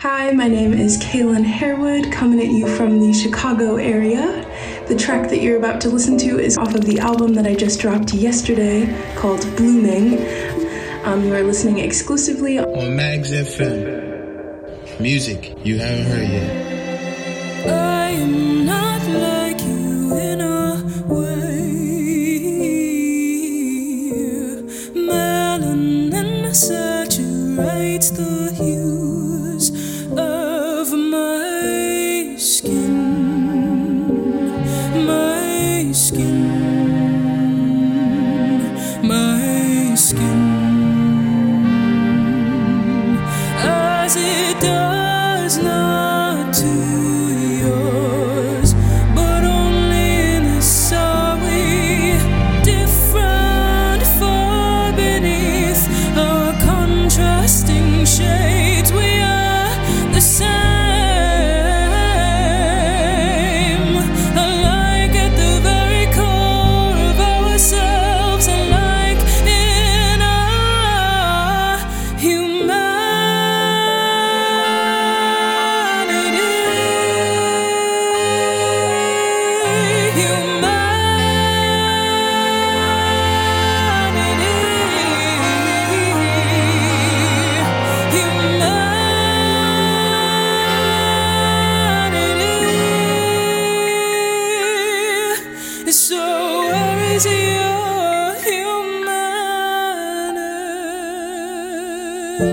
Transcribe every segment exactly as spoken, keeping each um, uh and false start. Hi, my name is Kalyn Harewood, coming at you from the Chicago area. The track that you're about to listen to is off of the album that I just dropped yesterday called Blooming. Um, you are listening exclusively on Mags F M. Music you haven't heard yet. I am not like you in a way. Melanin saturates the hue of my skin, my skin, my skin, as it does not to yours, but only in the sorry, different far beneath our contrasting shades we are. The same, alike at the very core of ourselves, alike in our humanity. Humanity. Humanity. So where is your humanity? Uh,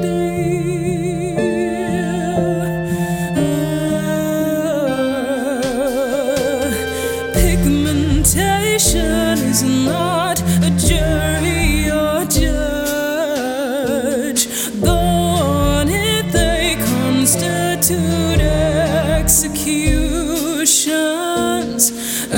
pigmentation is not a jury or judge, though on it they constitute executions. Uh,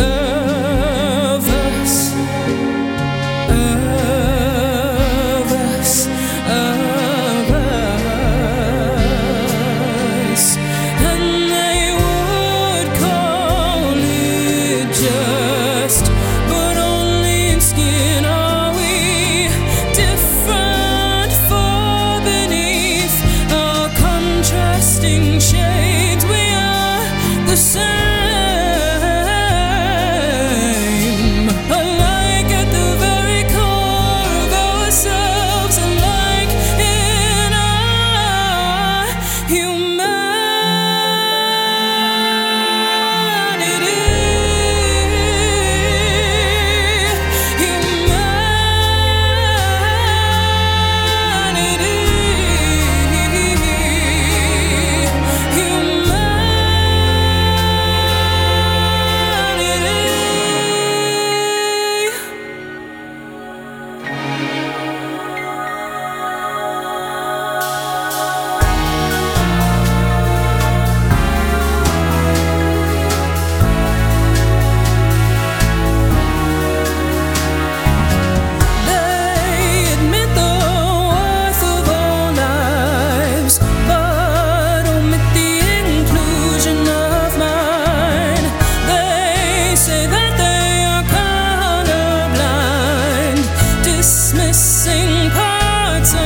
missing parts of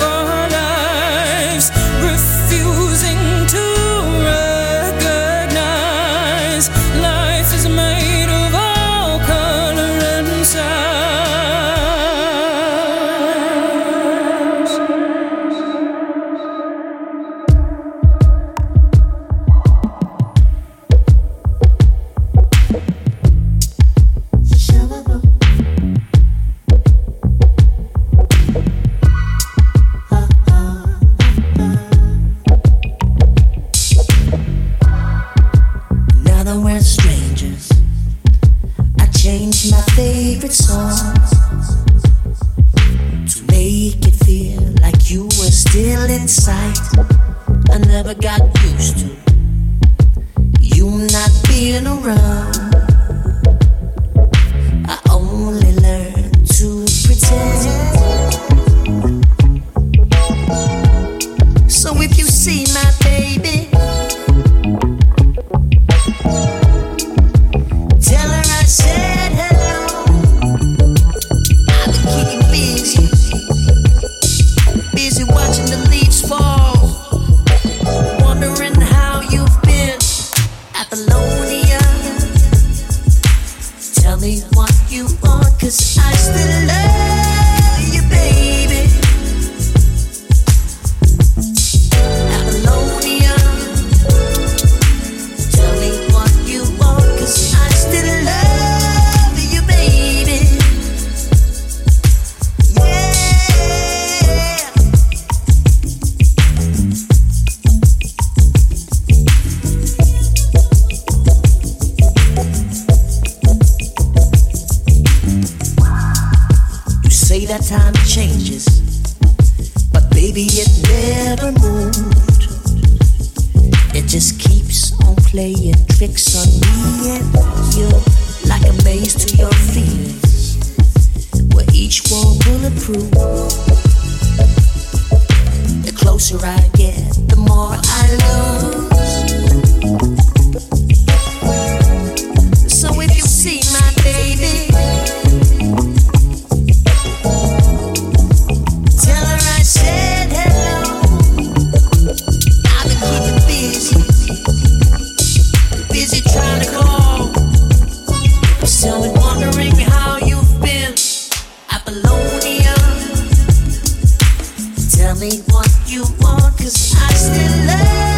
our lives, refusing to recognize life is made of all color and size. Shalala. My favorite songs to make it feel like you were still in sight. I never got used to you not being around. I only learned to pretend. So if you see my baby, tell her I said hello. Busy watching the leaves fall. just keeps on playing tricks on me and you, like a maze to your feelings, where each wall bulletproof. The closer I get, the more I lose. So if you see my baby, tell her I said hello. I've been keeping busy, busy trying to call. I'm still been wondering how you've been Apollonia. Tell me what you want, 'cause I still love you.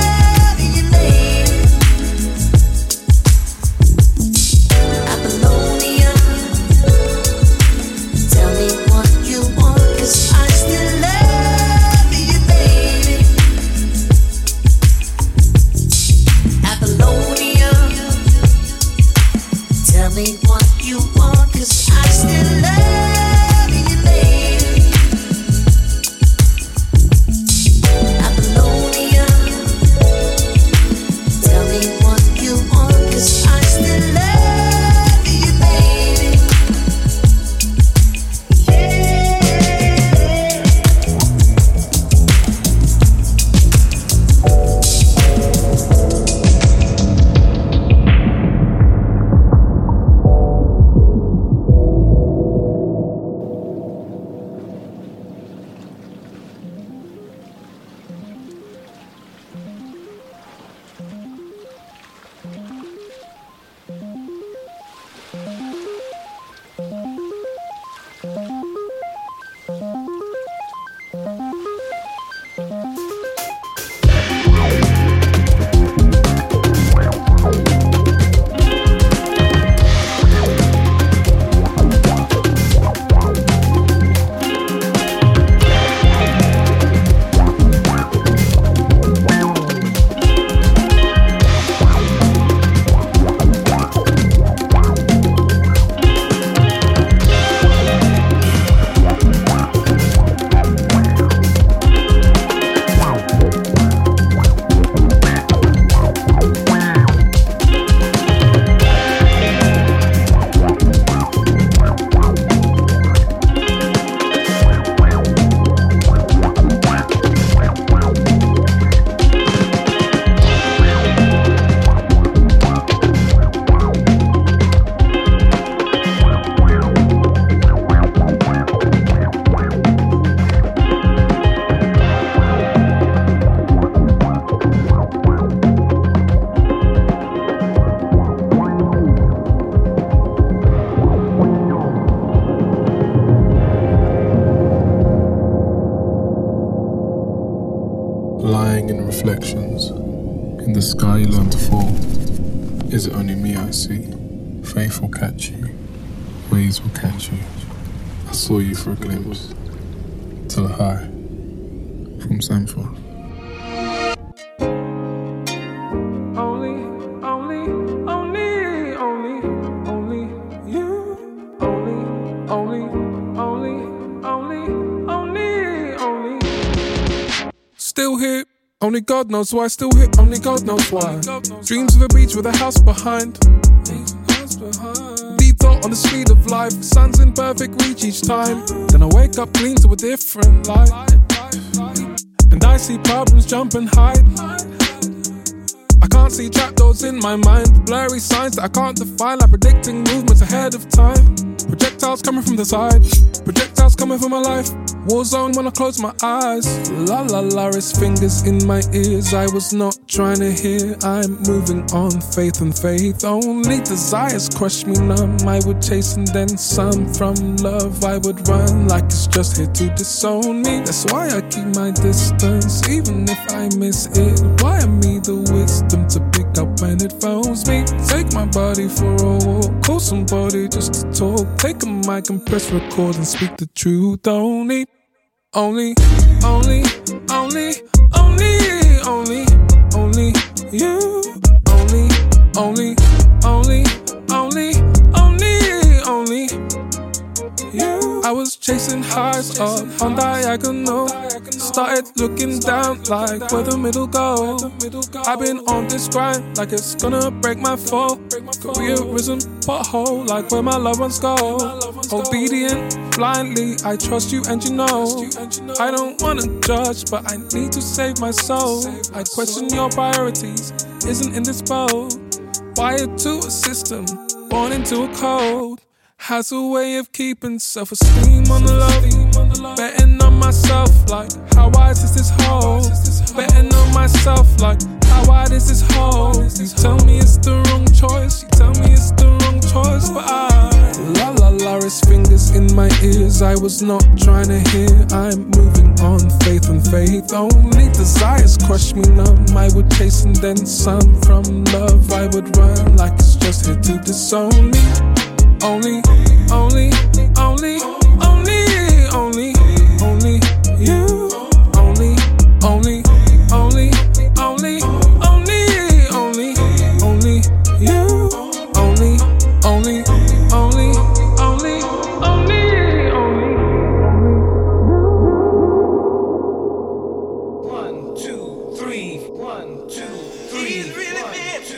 For a glimpse, till high from Sanford. Only God knows why, still here, only God knows why. Dreams of a beach with a house behind. Deep thought on the street of life, sun's in perfect reach each time. Then I wake up, clean to a different light. And I see problems jump and hide. I can't see trapdoors in my mind, blurry signs that I can't define, like predicting movements ahead of time. Projectiles coming from the side, projectiles coming from my life. War zone when I close my eyes. La la la, his fingers in my ears. I was not trying to hear. I'm moving on, faith and faith. Only desires crush me numb. I would chase and then some. From love I would run, like it's just here to disown me. That's why I keep my distance, even if I miss it. Why am I the wisdom to pick up when it phones me? Take my body for a walk, call somebody just to talk. Take a mic and press record and speak the truth. Only Only, only, only, only, only, only you. Only, only, only, only, only, only you. I was chasing chasing highs up on diagonal. Started looking down like where the middle go. I've been on this grind like it's gonna break my fall. Could be a risen pothole like where my loved ones go. Obedient, blindly, I trust you and you know. I don't wanna judge, but I need to save my soul. I question your priorities, isn't in this boat. Wired to a system, born into a code. Has a way of keeping self-esteem on the low. Betting on myself like, how wide is this hole? Betting on myself like, how wide is this hole? You tell me it's the wrong choice, you tell me it's the wrong choice, but I la la la, his fingers in my ears, I was not trying to hear. I'm moving on, faith and faith. Only desires crush me numb. I would chase and then some. From love I would run like it's just here to disown me. Only, only, only, only, only, only you. Only, only, only, only, only, only, only you. Only, only, only, only, only, only. One, two, three, one, two, three, one, two,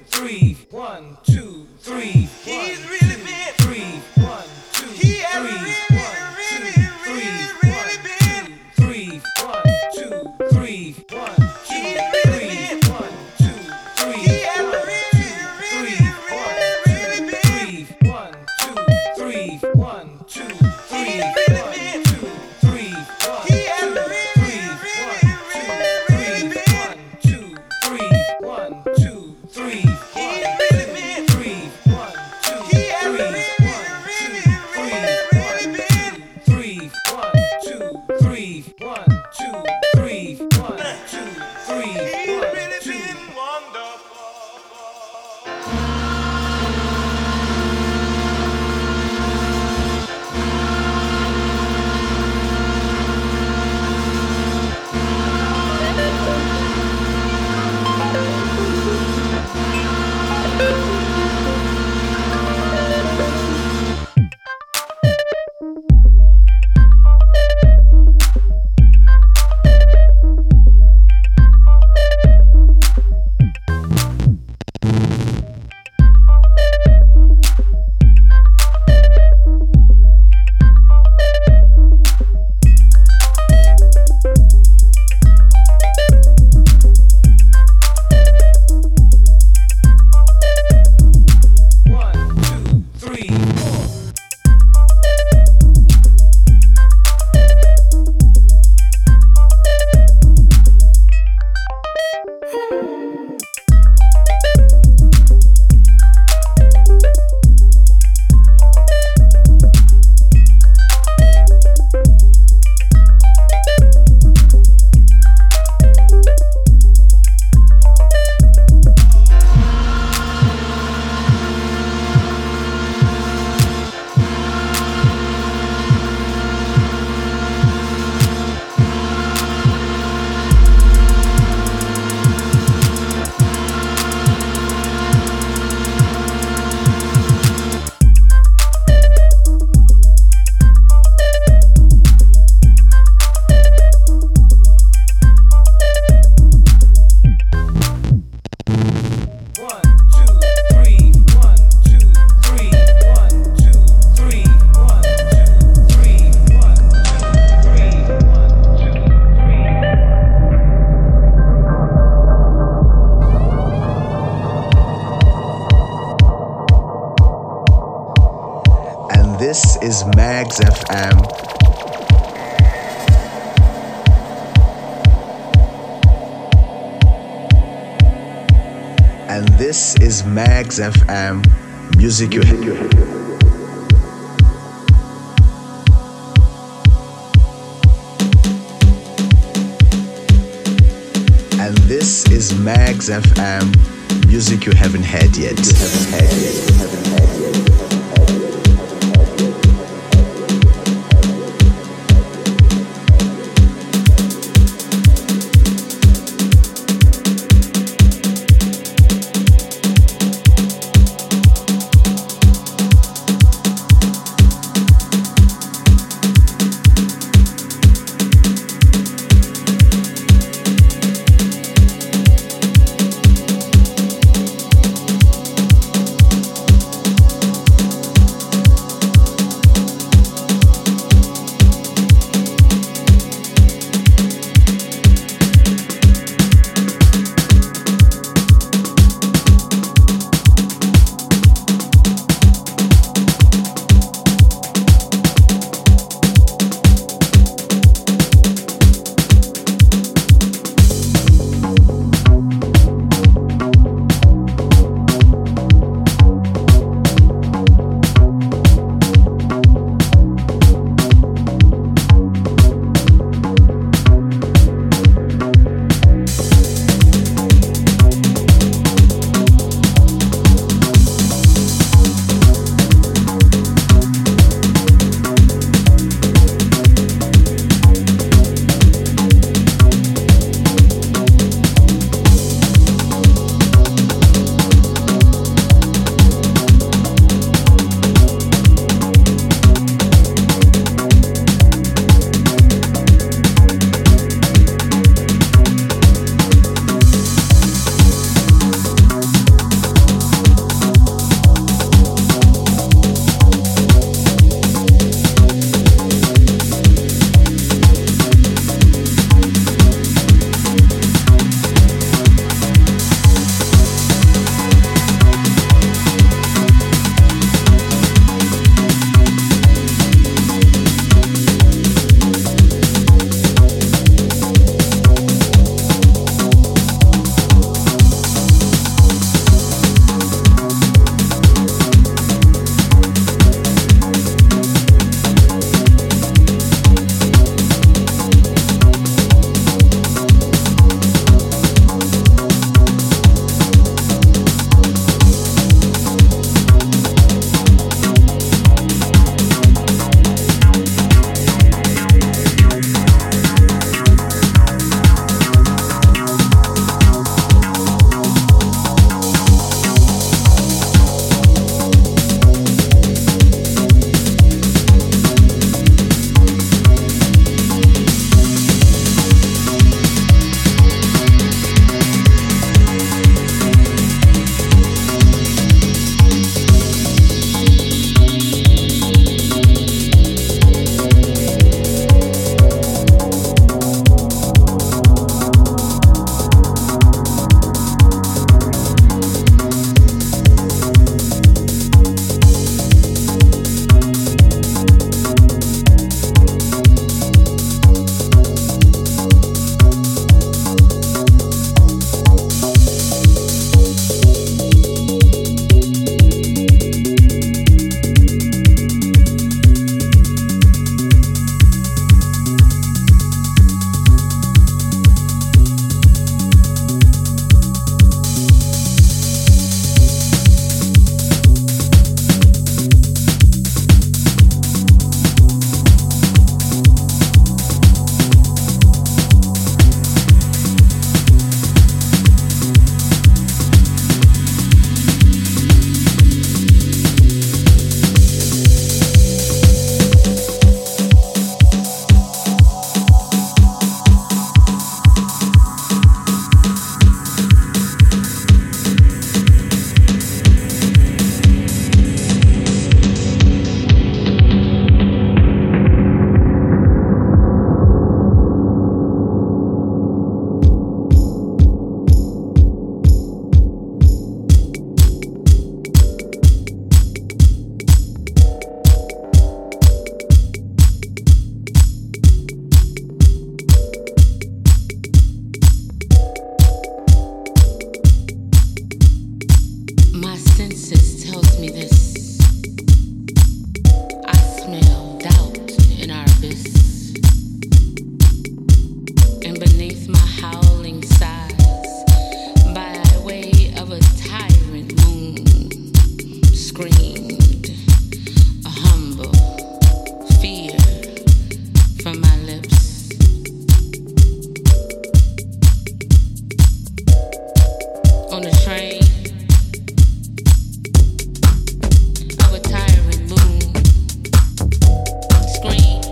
three, one, two. This is Mags F M. And this is Mags F M. Music you hear. And this is Mags F M. Music you haven't heard yet. You haven't heard yet. You haven't heard yet. from my lips. On the train, I would tire and boom, scream.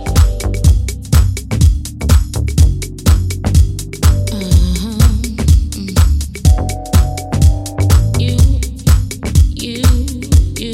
Uh-huh. You, you, you.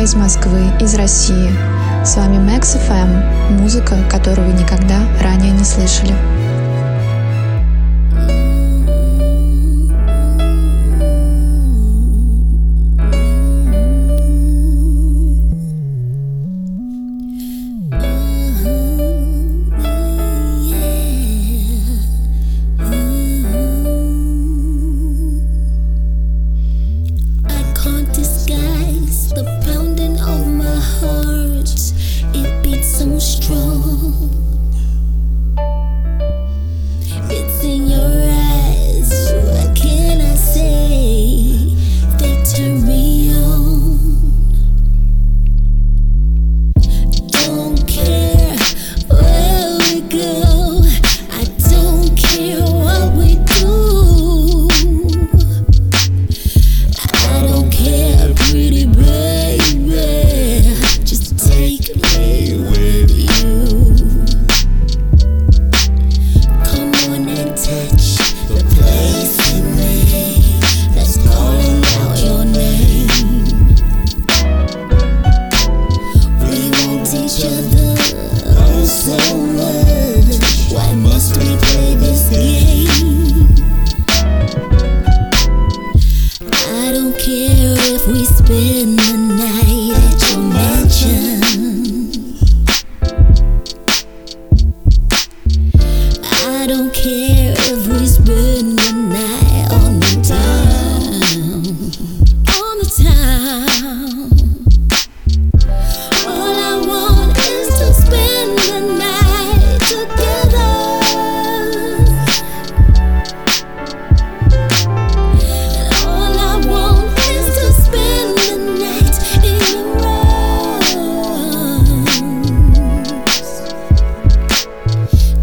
я из Москвы, из России. С вами Mags эф эм, музыка, которую вы никогда ранее не слышали.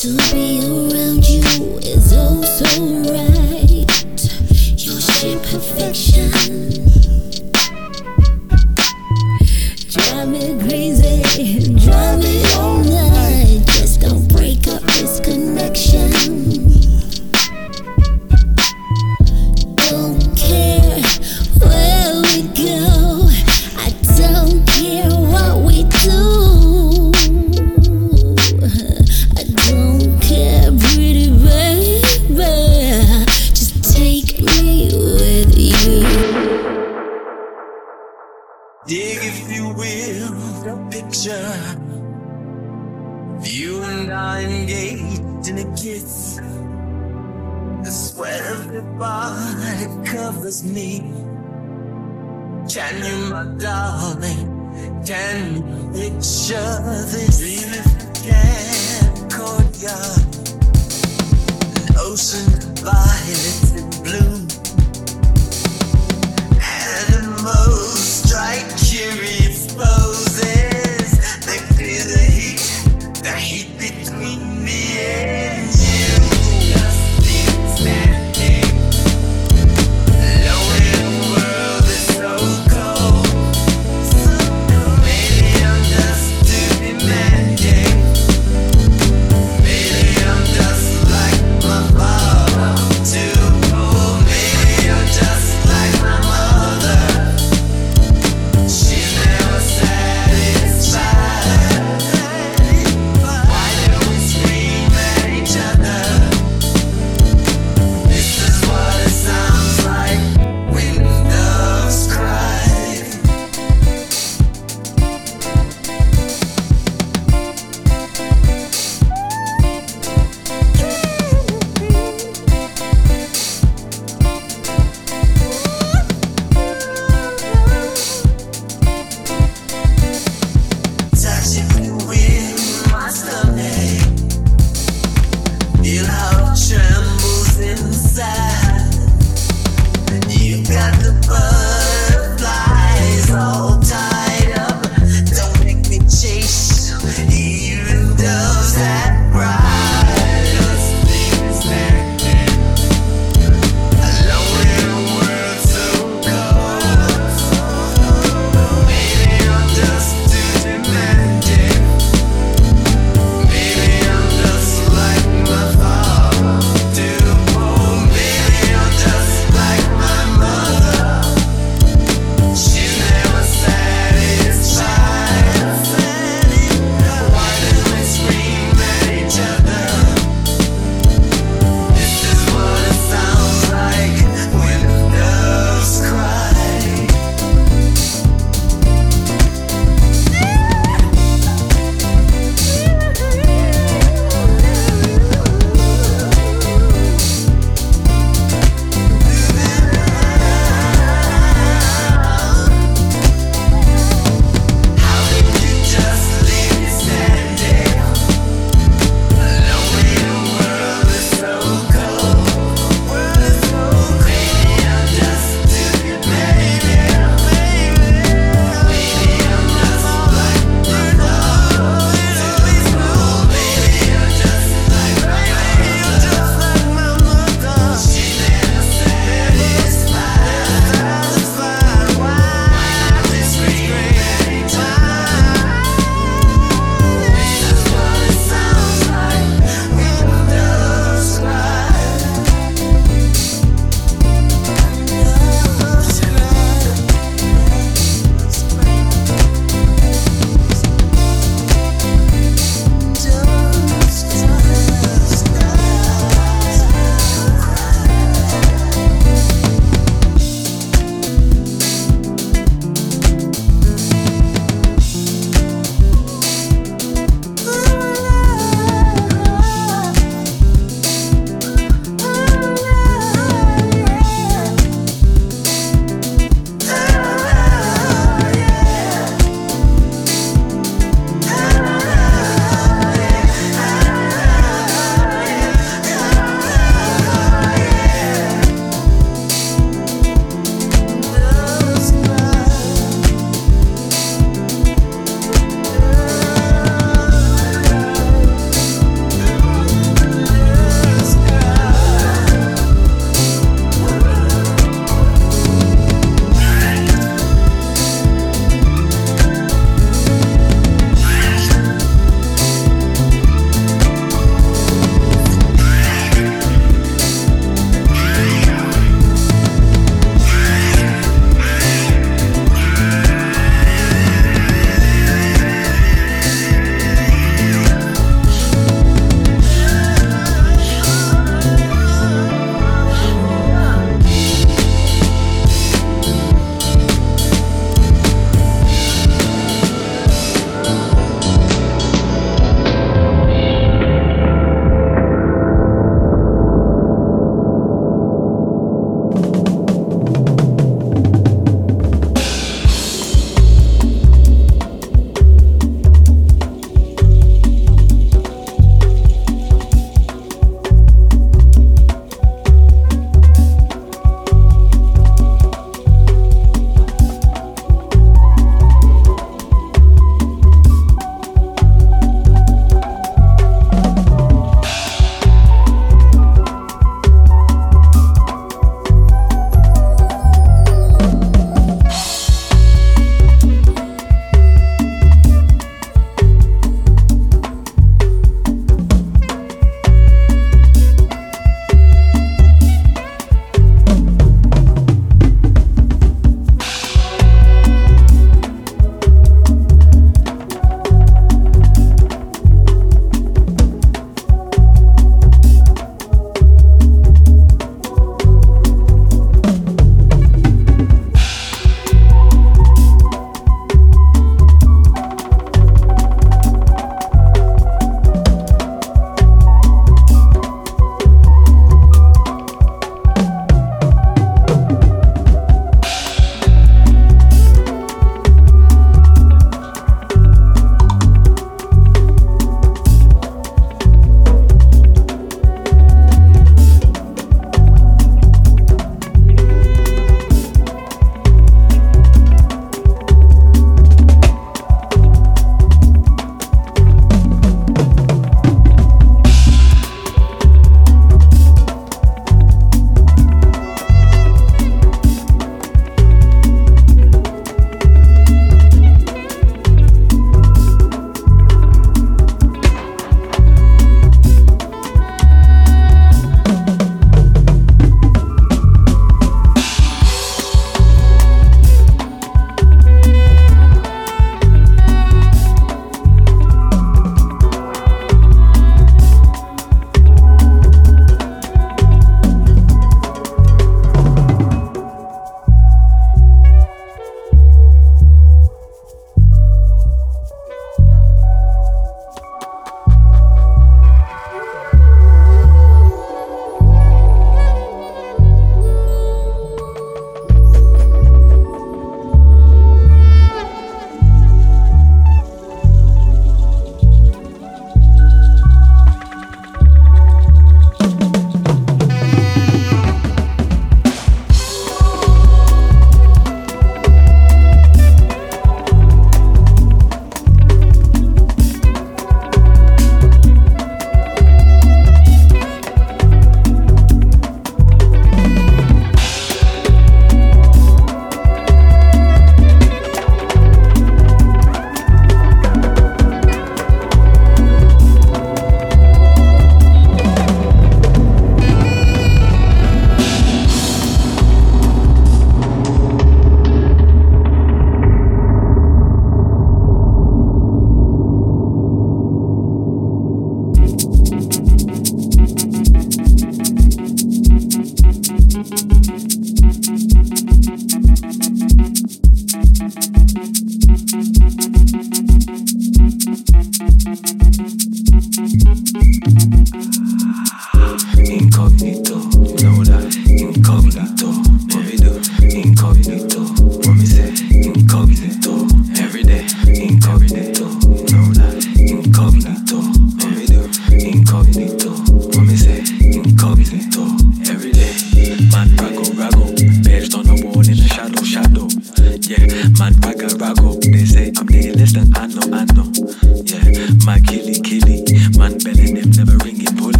To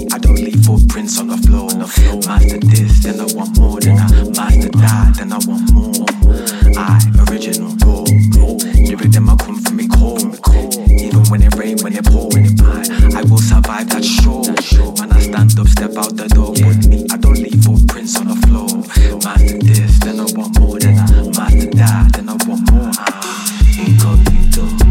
me, I don't leave footprints on the floor. Master this, then I want more. Then I master that, then I want more. I, original, raw. Lyric them I come from me core. Even when it rain, when it pour, I, I will survive, that's sure. When I stand up, step out the door. With me, I don't leave footprints on the floor. Master this, then I want more. Then I master that, then I want more. Incognito, incognito.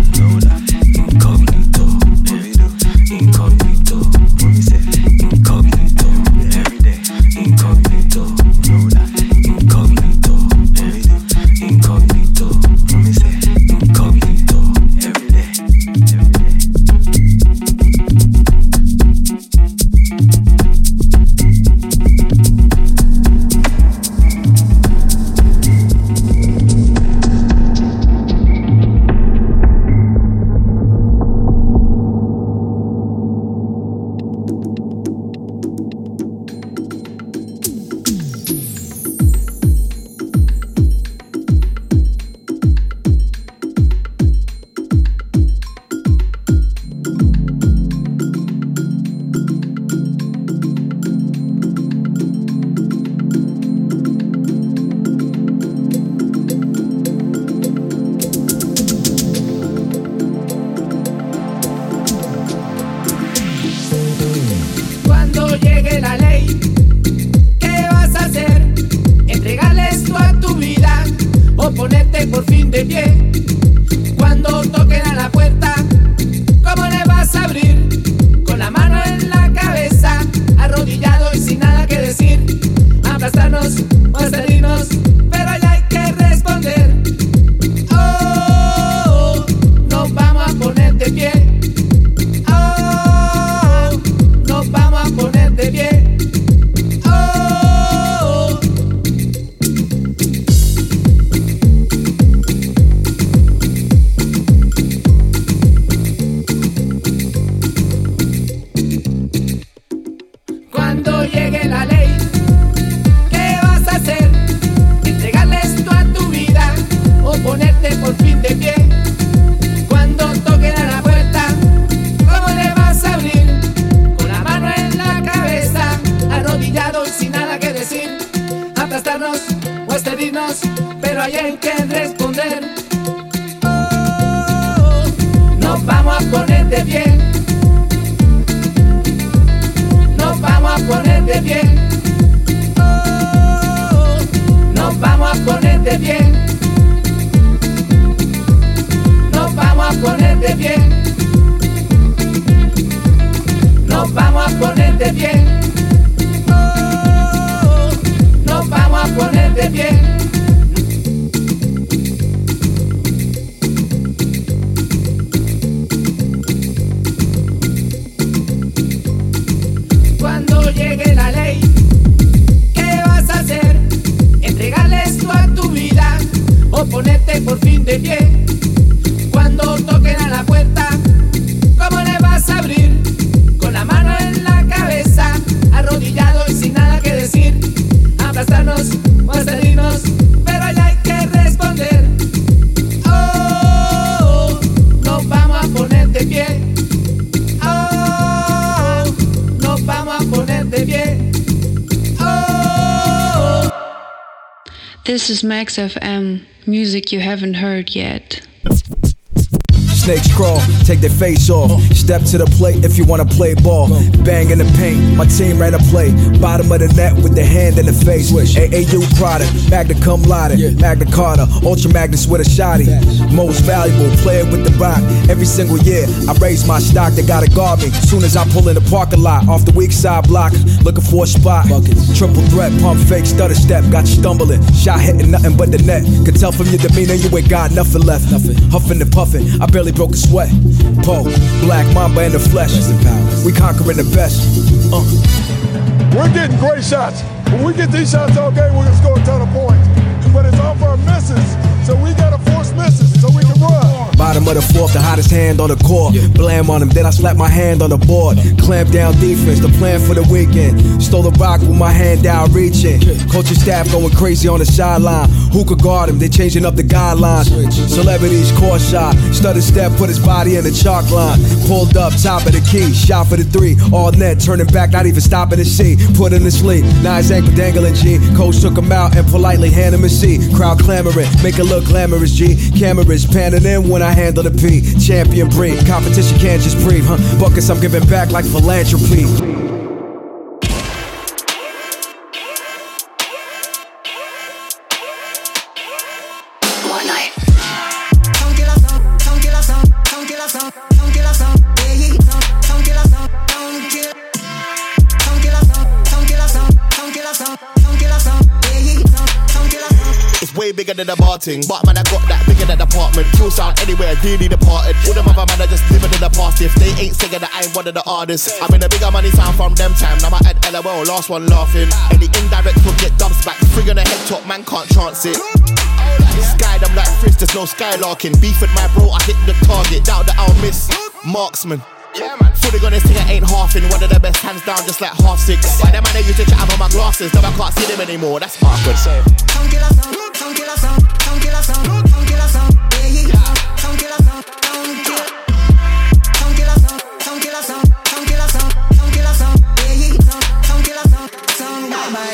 This is Mags F M, music you haven't heard yet. Snakes crawl, take their face off. Step to the plate if you wanna play ball. Bang in the paint, my team ran a play. Bottom of the net with the hand in the face. A A U product, magna cum laude, magna carta, ultra magnus with a shotty. Most valuable, player with the rock. Every single year, I raise my stock. They gotta guard me, soon as I pull in the parking lot. Off the weak side block, looking for a spot. Triple threat, pump fake, stutter step. Got you stumbling, shot hitting nothing but the net. Could tell from your demeanor you ain't got nothing left. Huffing and puffing, I barely broke a sweat. Poe, Black Mamba in the flesh. We conquering the best. Uh. We're getting great shots. When we get these shots all game, we're gonna score a ton of points. But it's off our misses, so we gotta force misses so we can run. Bottom of the fourth, the hottest hand on the court. Yeah. Blam on him, then I slap my hand on the board. Clamp down defense, the plan for the weekend. Stole the rock with my hand down reaching. Coaching staff going crazy on the sideline. Who could guard him? They changing up the guidelines. Celebrities, core shot. Stutter step, put his body in the chalk line. Pulled up, top of the key. Shot for the three. All net, turning back, not even stopping to see. Put him to sleep. Now his ankle dangling, G. Coach took him out and politely hand him a C. Crowd clamoring, make it look glamorous, G. Cameras panning in when I handle the P. Champion breathe, competition can't just breathe, huh? Buckets I'm giving back like philanthropy. Bigger than the barting, but man, I got that bigger than the apartment. Kill sound anywhere, really departed. All them other man are just living in the past. If they ain't singing that I ain't one of the artists. I'm in a bigger money sound from them time. Now my head L O L, last one laughing. Any indirect will get dumps back. Frig on the head top, man can't chance it. Sky them like Frizz, there's no skylarking. Beef with my bro, I hit the target. Doubt that I'll miss. Marksman. Yeah, man. Fully gonna sing, I ain't halfing. One of the best, hands down, just like half six. Why them man they used to chat out on my glasses. Now I can't see them anymore, that's awkward. Don't kill us, don't kill us, don't kill us, don't kill us, don't kill us, don't kill us.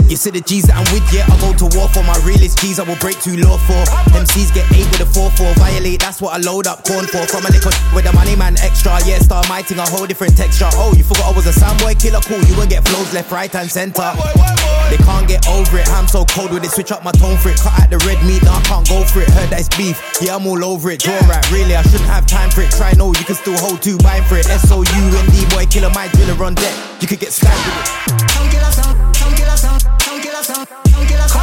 You see the G's that I'm with, yeah, I go to war for. My realest G's I will break too law for. M Cs get eight with a four four. Violate, that's what I load up corn for. From a little with the money man extra. Yeah, star mighting, a whole different texture. Oh, you forgot I was a soundboy killer, cool. You won't get flows left, right and centre. They can't get over it, I'm so cold with it. Switch up my tone for it, cut out the red meat. Now I can't go for it, heard that it's beef. Yeah, I'm all over it, draw right, really I shouldn't have time for it. Try no, you can still hold two, bind for it. S O U N D boy killer, my driller on deck. You could get stabbed with it. Don't kill us, don't kill us, don't kill us, don't kill us, don't kill us, don't kill us.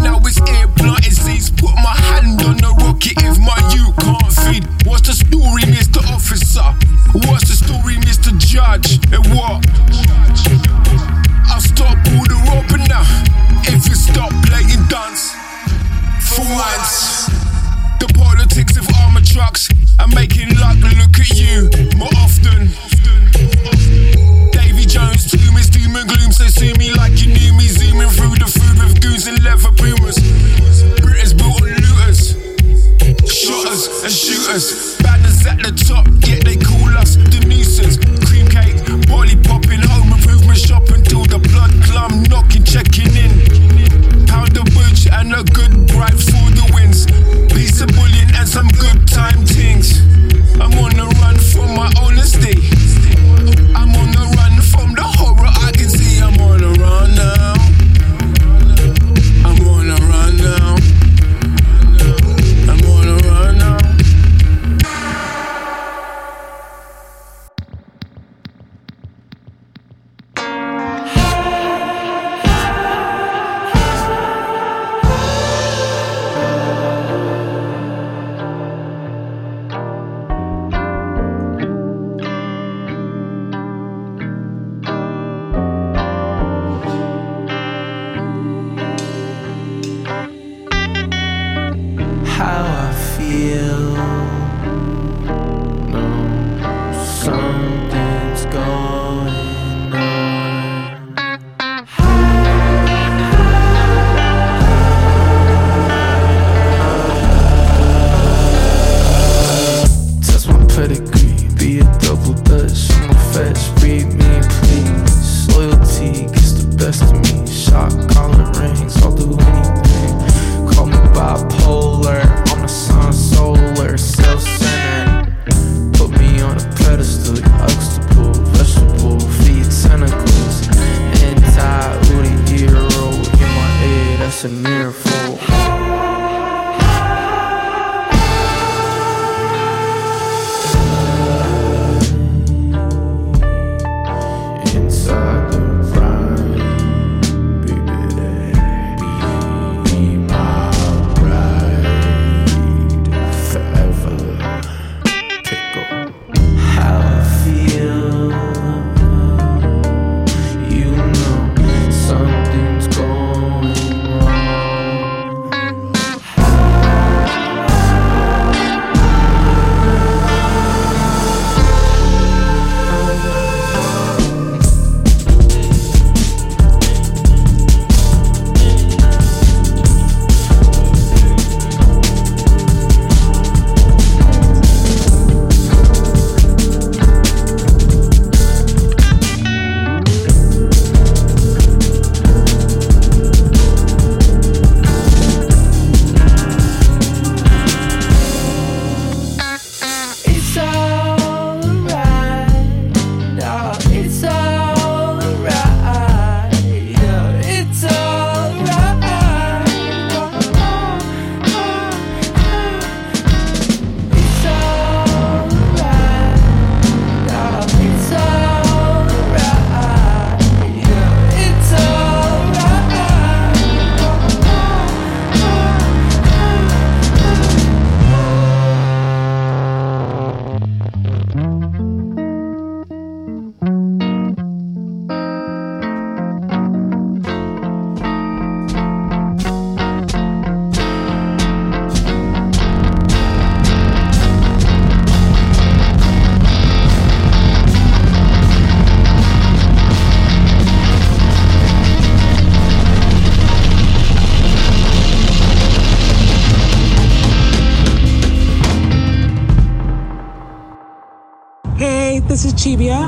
Now it's air blunt and seeds put charge a war. I'll stop, pull the rope and now. If you stop playing dance, for once. The politics of armor trucks are making luck look at you more often. Davy Jones, doom is doom and gloom, so see me like you knew me. Zooming through the food with goons and leather boomers. Britain's built on looters, shooters and shooters. Banners at the top, yet they call us the nuisance. Cream cake, boily popping, home improvement shopping till the blood clumb knocking, checking in. Pound of butch and a good bribe for the wins. Piece of bullion and some good time things. I'm on the run for my honesty. I'm on the run from the horror I can see. I'm on the run now. I'm on the run now. I'm on the run now.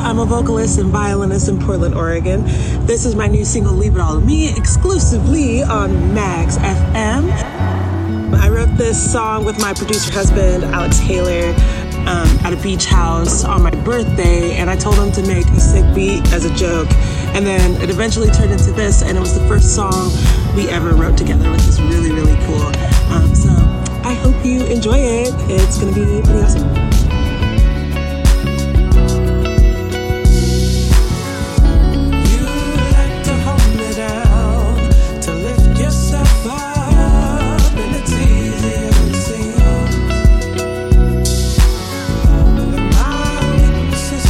I'm a vocalist and violinist in Portland, Oregon. This is my new single, Leave It All to Me, exclusively on Mags F M. I wrote this song with my producer husband, Alex Taylor, um, at a beach house on my birthday, and I told him to make a sick beat as a joke. And then it eventually turned into this, and it was the first song we ever wrote together, which is really, really cool. Um, so I hope you enjoy it. It's going to be pretty awesome.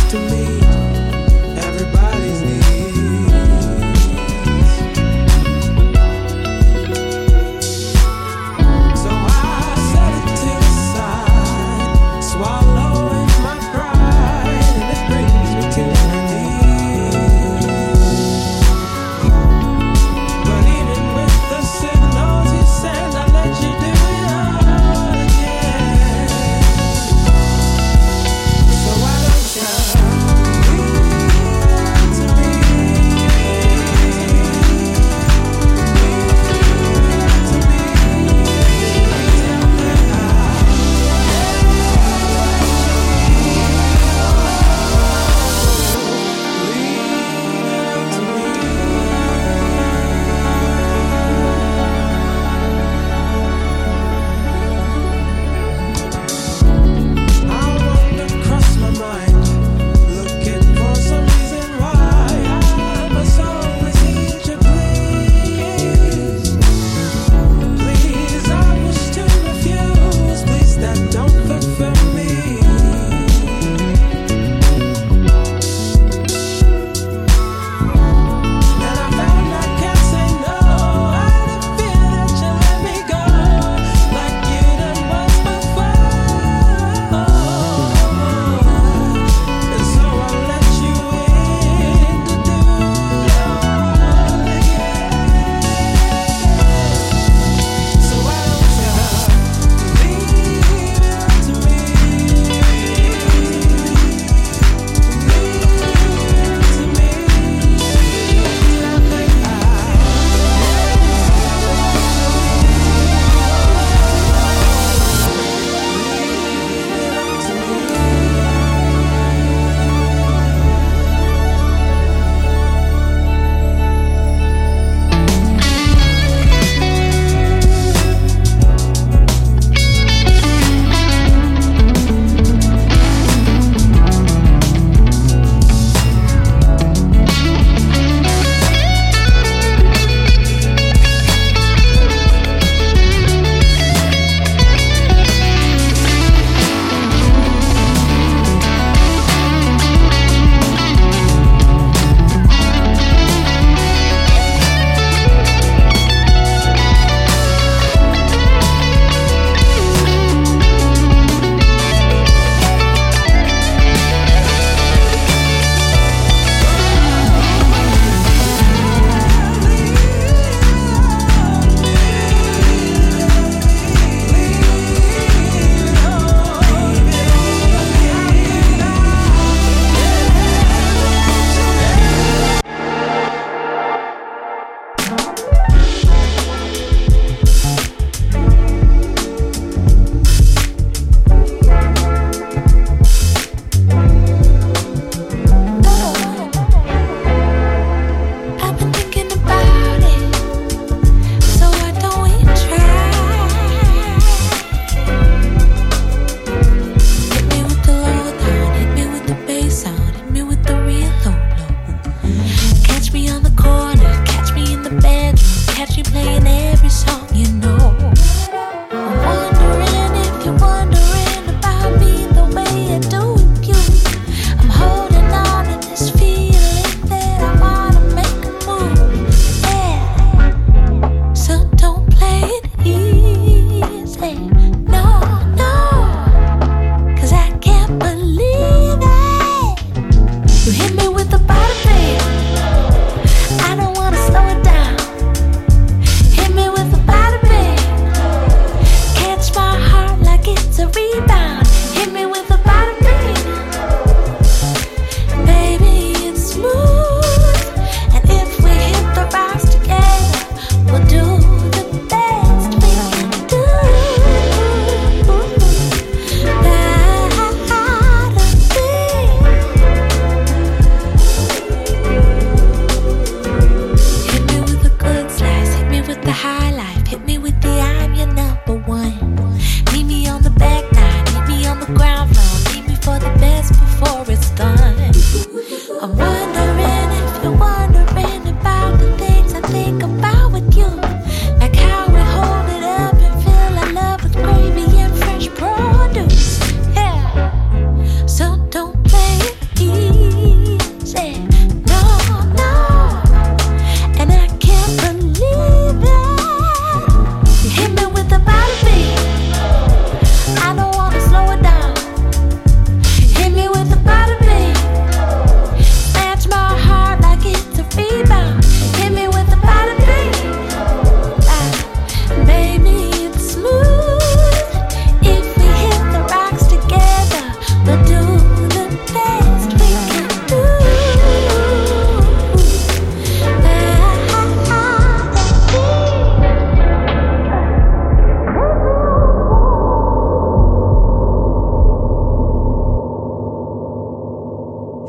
To me.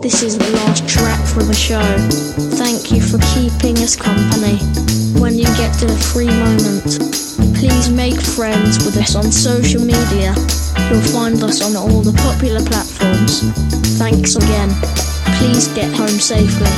This is the last track for the show. Thank you for keeping us company. When you get to the free moment, please make friends with us on social media. You'll find us on all the popular platforms. Thanks again. Please get home safely.